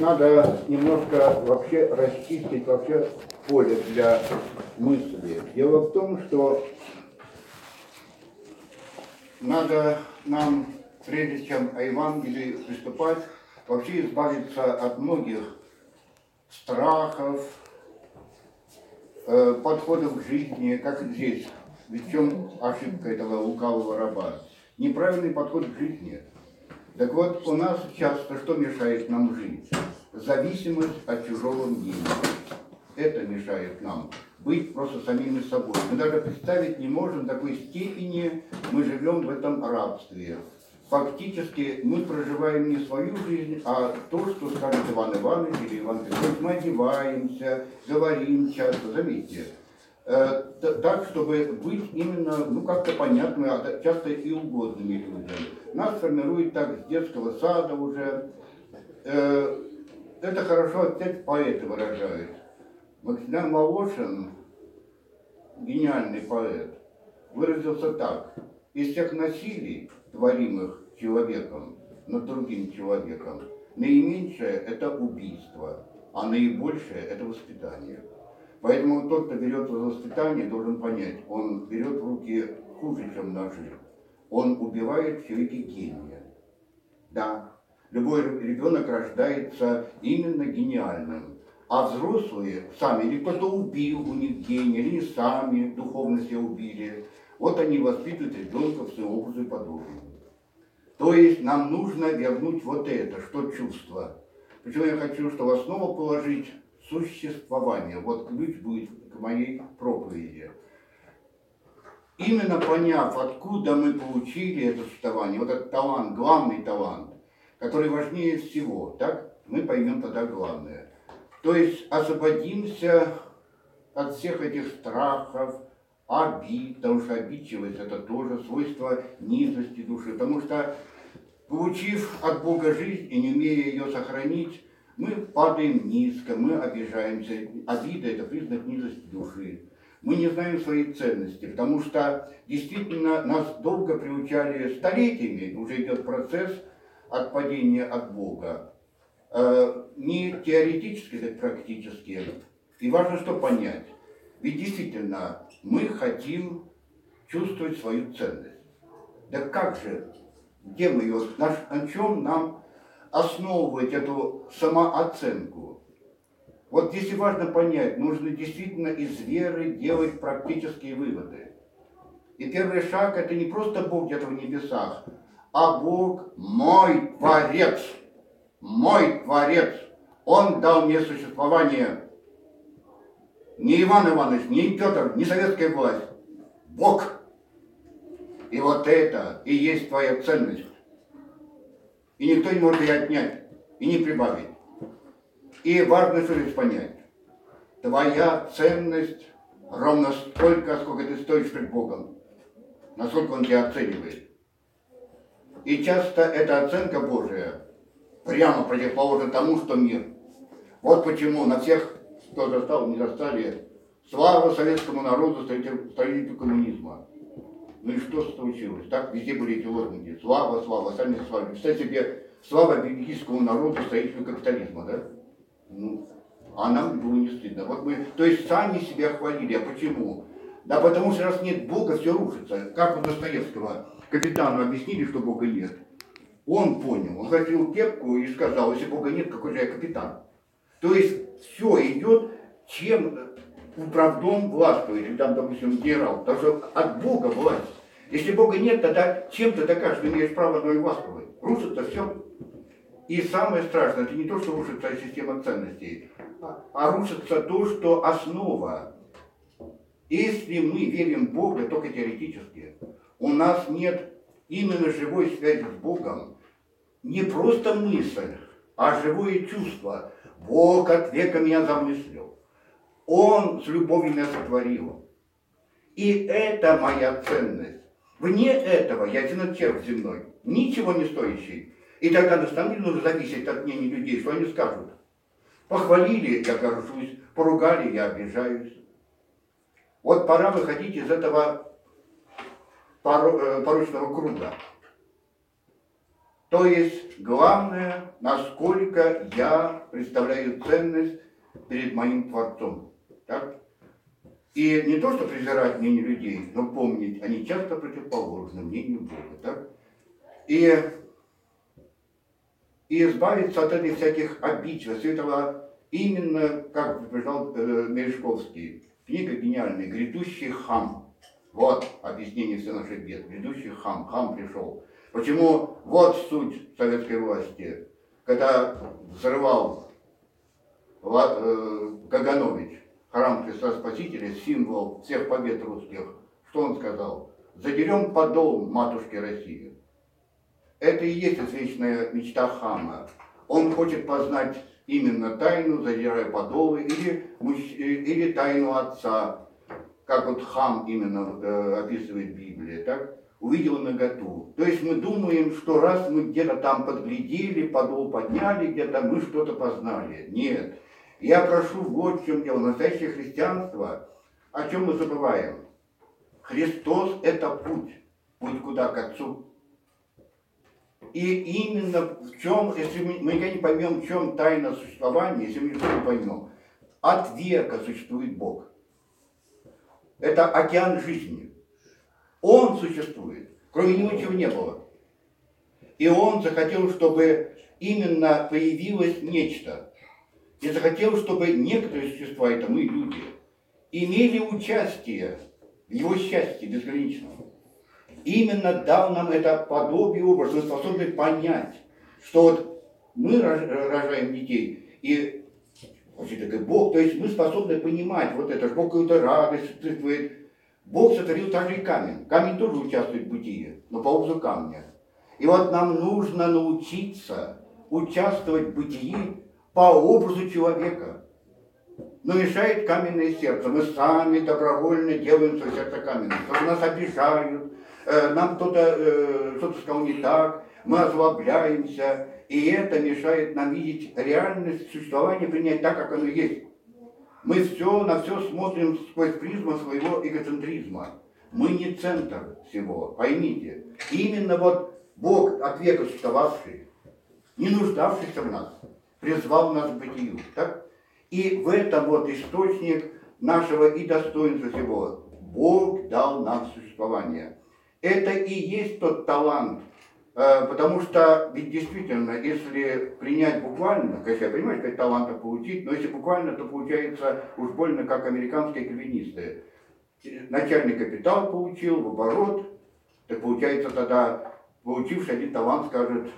надо немножко вообще расчистить вообще поле для мысли. Дело в том, что надо нам, прежде чем о Евангелии приступать, вообще избавиться от многих страхов, подходов к жизни, как здесь. Ведь в чем ошибка этого лукавого раба? Неправильный подход к жизни. Так вот, у нас часто что мешает нам жить? Зависимость от чужого мнения. Это мешает нам быть просто самими собой. Мы даже представить не можем такой степени, мы живем в этом рабстве. Фактически мы проживаем не свою жизнь, а то, что скажет Иван Иванович или Иван Петрович. Мы одеваемся, говорим часто, заметьте. Так, чтобы быть именно, ну, как-то понятными, а часто и угодными людям. Нас формирует так с детского сада уже. Это хорошо опять поэты выражают. Максимилиан Волошин, гениальный поэт, выразился так. Из всех насилий, творимых человеком, над другим человеком, наименьшее – это убийство, а наибольшее – это воспитание. Поэтому тот, кто берется за воспитание, должен понять, он берет в руки хуже, чем ножи. Он убивает все эти гении. Да, любой ребенок рождается именно гениальным. А взрослые сами, или кто-то убил у них гения, или сами духовно себя убили. Вот они воспитывают ребенка в своем образе и подобии. То есть нам нужно вернуть вот это, что чувство. Причем я хочу, что в основу положить существование. Вот ключ будет к моей проповеди. Именно поняв, откуда мы получили это существование, вот этот талант, главный талант, который важнее всего, так мы поймем тогда главное. То есть освободимся от всех этих страхов, обид, потому что обидчивость – это тоже свойство низости души. Потому что, получив от Бога жизнь и не умея ее сохранить, мы падаем низко, мы обижаемся. Обида – это признак низости души. Мы не знаем своей ценности, потому что действительно нас долго приучали столетиями, уже идет процесс от падения от Бога. Не теоретически, так практически. И важно что понять. Ведь действительно мы хотим чувствовать свою ценность. Да как же, где мы ее, на чем нам основывать эту самооценку? Вот здесь важно понять, нужно действительно из веры делать практические выводы. И первый шаг – это не просто Бог где-то в небесах, а Бог – мой Творец. Мой Творец. Он дал мне существование. Не Иван Иванович, не Петр, не советская власть. Бог. И вот это и есть твоя ценность. И никто не может ее отнять и не прибавить. И важно, что здесь понять. Твоя ценность ровно столько, сколько ты стоишь пред Богом. Насколько Он тебя оценивает. И часто эта оценка Божия прямо противоположна тому, что мир. Вот почему на всех, кто застал, не застали, слава советскому народу, строителю коммунизма. Ну и что случилось? Так везде были эти лозунги. Слава, слава, сами слава. Представьте себе, слава бельгийскому народу, строителю капитализма, да? Ну, а нам было не стыдно. Вот мы, то есть сами себя хвалили. А почему? Да потому что раз нет Бога, все рушится. Как у Достоевского капитану объяснили, что Бога нет. Он понял, он хотел кепку и сказал, если Бога нет, какой же я капитан? То есть все идет, чем управдом властвует, или там, допустим, генерал. Потому что от Бога власть. Если Бога нет, тогда чем ты докажешь, что имеешь право одной властвовать? Рушится все. И самое страшное, это не то, что рушится система ценностей, а рушится то, что основа. Если мы верим в Бога только теоретически, у нас нет именно живой связи с Богом, не просто мысль, а живое чувство. Бог от века меня замыслил. Он с любовью меня сотворил. И это моя ценность. Вне этого я один червь земной, ничего не стоящий. И тогда на самом деле нужно зависеть от мнений людей, что они скажут. Похвалили, я горжусь, поругали, я обижаюсь. Вот пора выходить из этого порочного круга. То есть главное, насколько я представляю ценность перед моим Творцом. Так? И не то, что презирать мнение людей, но помнить, они часто противоположны мнению Бога. Так? И избавиться от этих всяких обид, этого именно, как утверждал Мережковский, книга гениальная «Грядущий хам». Вот объяснение всех наших бед. Грядущий хам, хам пришел. Почему? Вот суть советской власти, когда взрывал Каганович храм Христа Спасителя, символ всех побед русских, что он сказал? «Задерем подол матушки России». Это и есть извечная мечта хама. Он хочет познать именно тайну, задирая подолы, или тайну отца, как вот хам именно описывает Библия, так? Увидел наготу. То есть мы думаем, что раз мы где-то там подглядели, подол подняли, где-то мы что-то познали. Нет. Я прошу, вот в чем дело. Настоящее христианство, о чем мы забываем. Христос – это путь. Путь куда? К Отцу. И именно в чем, если мы не поймем, в чем тайна существования, если мы не поймем, от века существует Бог. Это океан жизни. Он существует. Кроме него ничего не было. И он захотел, чтобы именно появилось нечто. И захотел, чтобы некоторые существа, это мы, люди, имели участие в его счастье безграничном. Именно дал нам это подобие образа, мы способны понять, что вот мы рожаем детей, и вообще-то Бог, то есть мы способны понимать, вот это Бог какую-то радость чувствует. Бог сотворил также и камень. Камень тоже участвует в бытии, но по образу камня. И вот нам нужно научиться участвовать в бытии по образу человека. Но мешает каменное сердце. Мы сами добровольно делаем свое сердце каменным. Нас обижают, нам кто-то что-то сказал не так, мы озлобляемся. И это мешает нам видеть реальность существования, принять так, как оно есть. Мы все на все смотрим сквозь призму своего эгоцентризма. Мы не центр всего, поймите. Именно вот Бог, от века существовавший, не нуждавшийся в нас, призвал нас к бытию. Так? И в этом вот источник нашего и достоинства всего. Бог дал нам существование. Это и есть тот талант, потому что ведь действительно, если принять буквально, конечно, я понимаю, что талантов получить, но если буквально, то получается уж больно, как американские кальвинисты. Начальный капитал получил, в оборот, так получается тогда, получивший один талант скажет,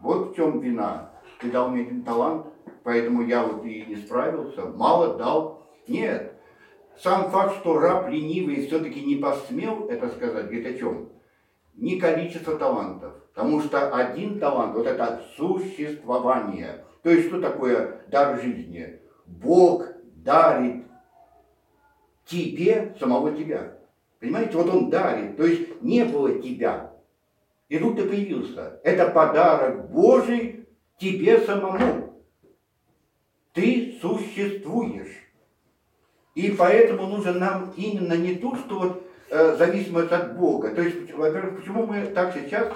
вот в чем вина, ты дал мне один талант, поэтому я вот и не справился, мало дал. Нет, сам факт, что раб ленивый все-таки не посмел это сказать, говорит о чем? Не количество талантов. Потому что один талант, вот это существование. То есть что такое дар жизни? Бог дарит тебе самого тебя. Понимаете, вот он дарит. То есть не было тебя. И тут ты появился. Это подарок Божий тебе самому. Ты существуешь. И поэтому нужно нам именно не то, что вот зависимость от Бога. То есть, во-первых, почему мы так сейчас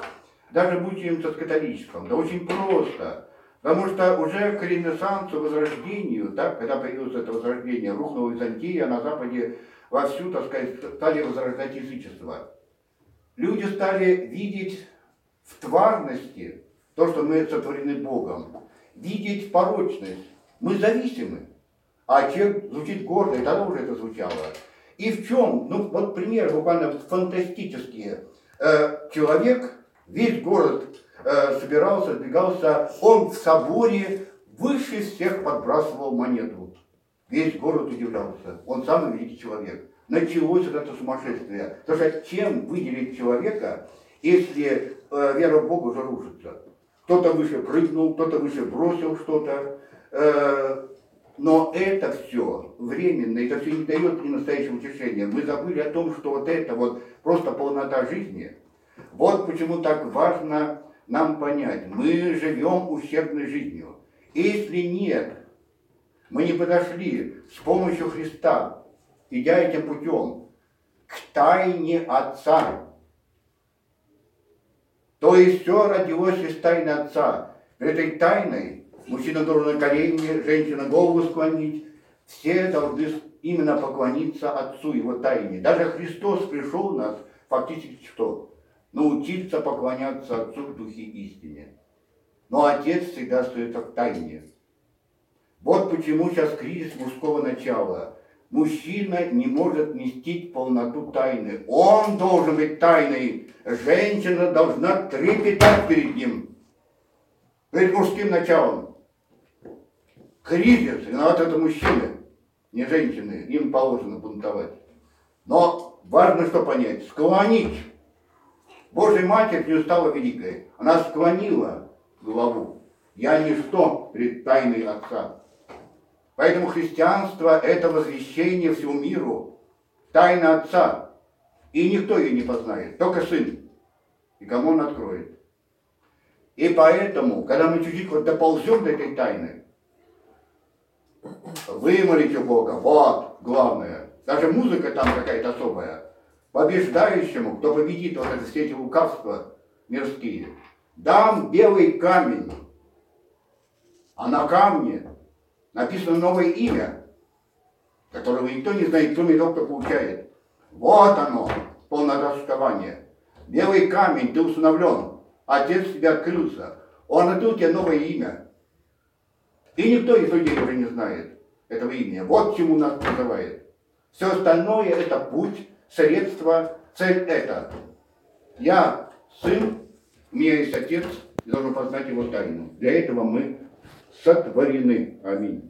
даже мучаемся с католичеством? Да очень просто. Потому что уже к Ренессансу, Возрождению, так, когда появилось это Возрождение, рухнула Византия, на Западе вовсю, так сказать, стали возрождать язычество. Люди стали видеть в тварности то, что мы сотворены Богом, видеть порочность. Мы зависимы. А человек звучит гордо, и тогда уже это звучало. И в чем? Ну, вот пример буквально фантастический. Человек, весь город собирался, сбегался, он в соборе выше всех подбрасывал монету. Весь город удивлялся. Он самый великий человек. Началось вот это сумасшествие. Потому что чем выделить человека, если вера в Бога уже рушится? Кто-то выше прыгнул, кто-то выше бросил что-то. Но это все временно, это все не дает мне настоящего утешения. Мы забыли о том, что вот это вот просто полнота жизни. Вот почему так важно нам понять. Мы живем ущербной жизнью. Если нет, мы не подошли с помощью Христа, идя этим путем, к тайне Отца, То есть все родилось из тайны отца. Этой тайной мужчина должен на колени, женщина голову склонить. Все должны именно поклониться отцу, его тайне. Даже Христос пришел у нас фактически что? Научиться поклоняться отцу в духе истине. Но отец всегда остается в тайне. Вот почему сейчас кризис мужского начала. Мужчина не может вместить полноту тайны. Он должен быть тайной. Женщина должна трепетать перед ним. Перед мужским началом. Кризис. Виноват это мужчины, не женщины. Им положено бунтовать. Но важно что понять. Склонить. Божья Матерь не устала великой. Она склонила главу. Я ничто пред тайной отца. Поэтому христианство – это возвещение всему миру, тайна Отца. И никто ее не познает, только Сын. И кому Он откроет. И поэтому, когда мы чуть-чуть вот доползем до этой тайны, вымолите Бога, вот главное. Даже музыка там какая-то особая. Побеждающему, кто победит вот это все эти лукавства мирские, дам белый камень, а на камне написано новое имя, которого никто не знает, кроме того, кто получает. Вот оно, полное раскрывание. Белый камень, ты усыновлен, отец тебя открылся. Он открыл тебе новое имя. И никто из людей уже не знает этого имени. Вот чему нас призывает. Все остальное это путь, средство, цель это. Я сын, у меня есть отец, я должен познать его тайну. Для этого мы сотворены. Аминь.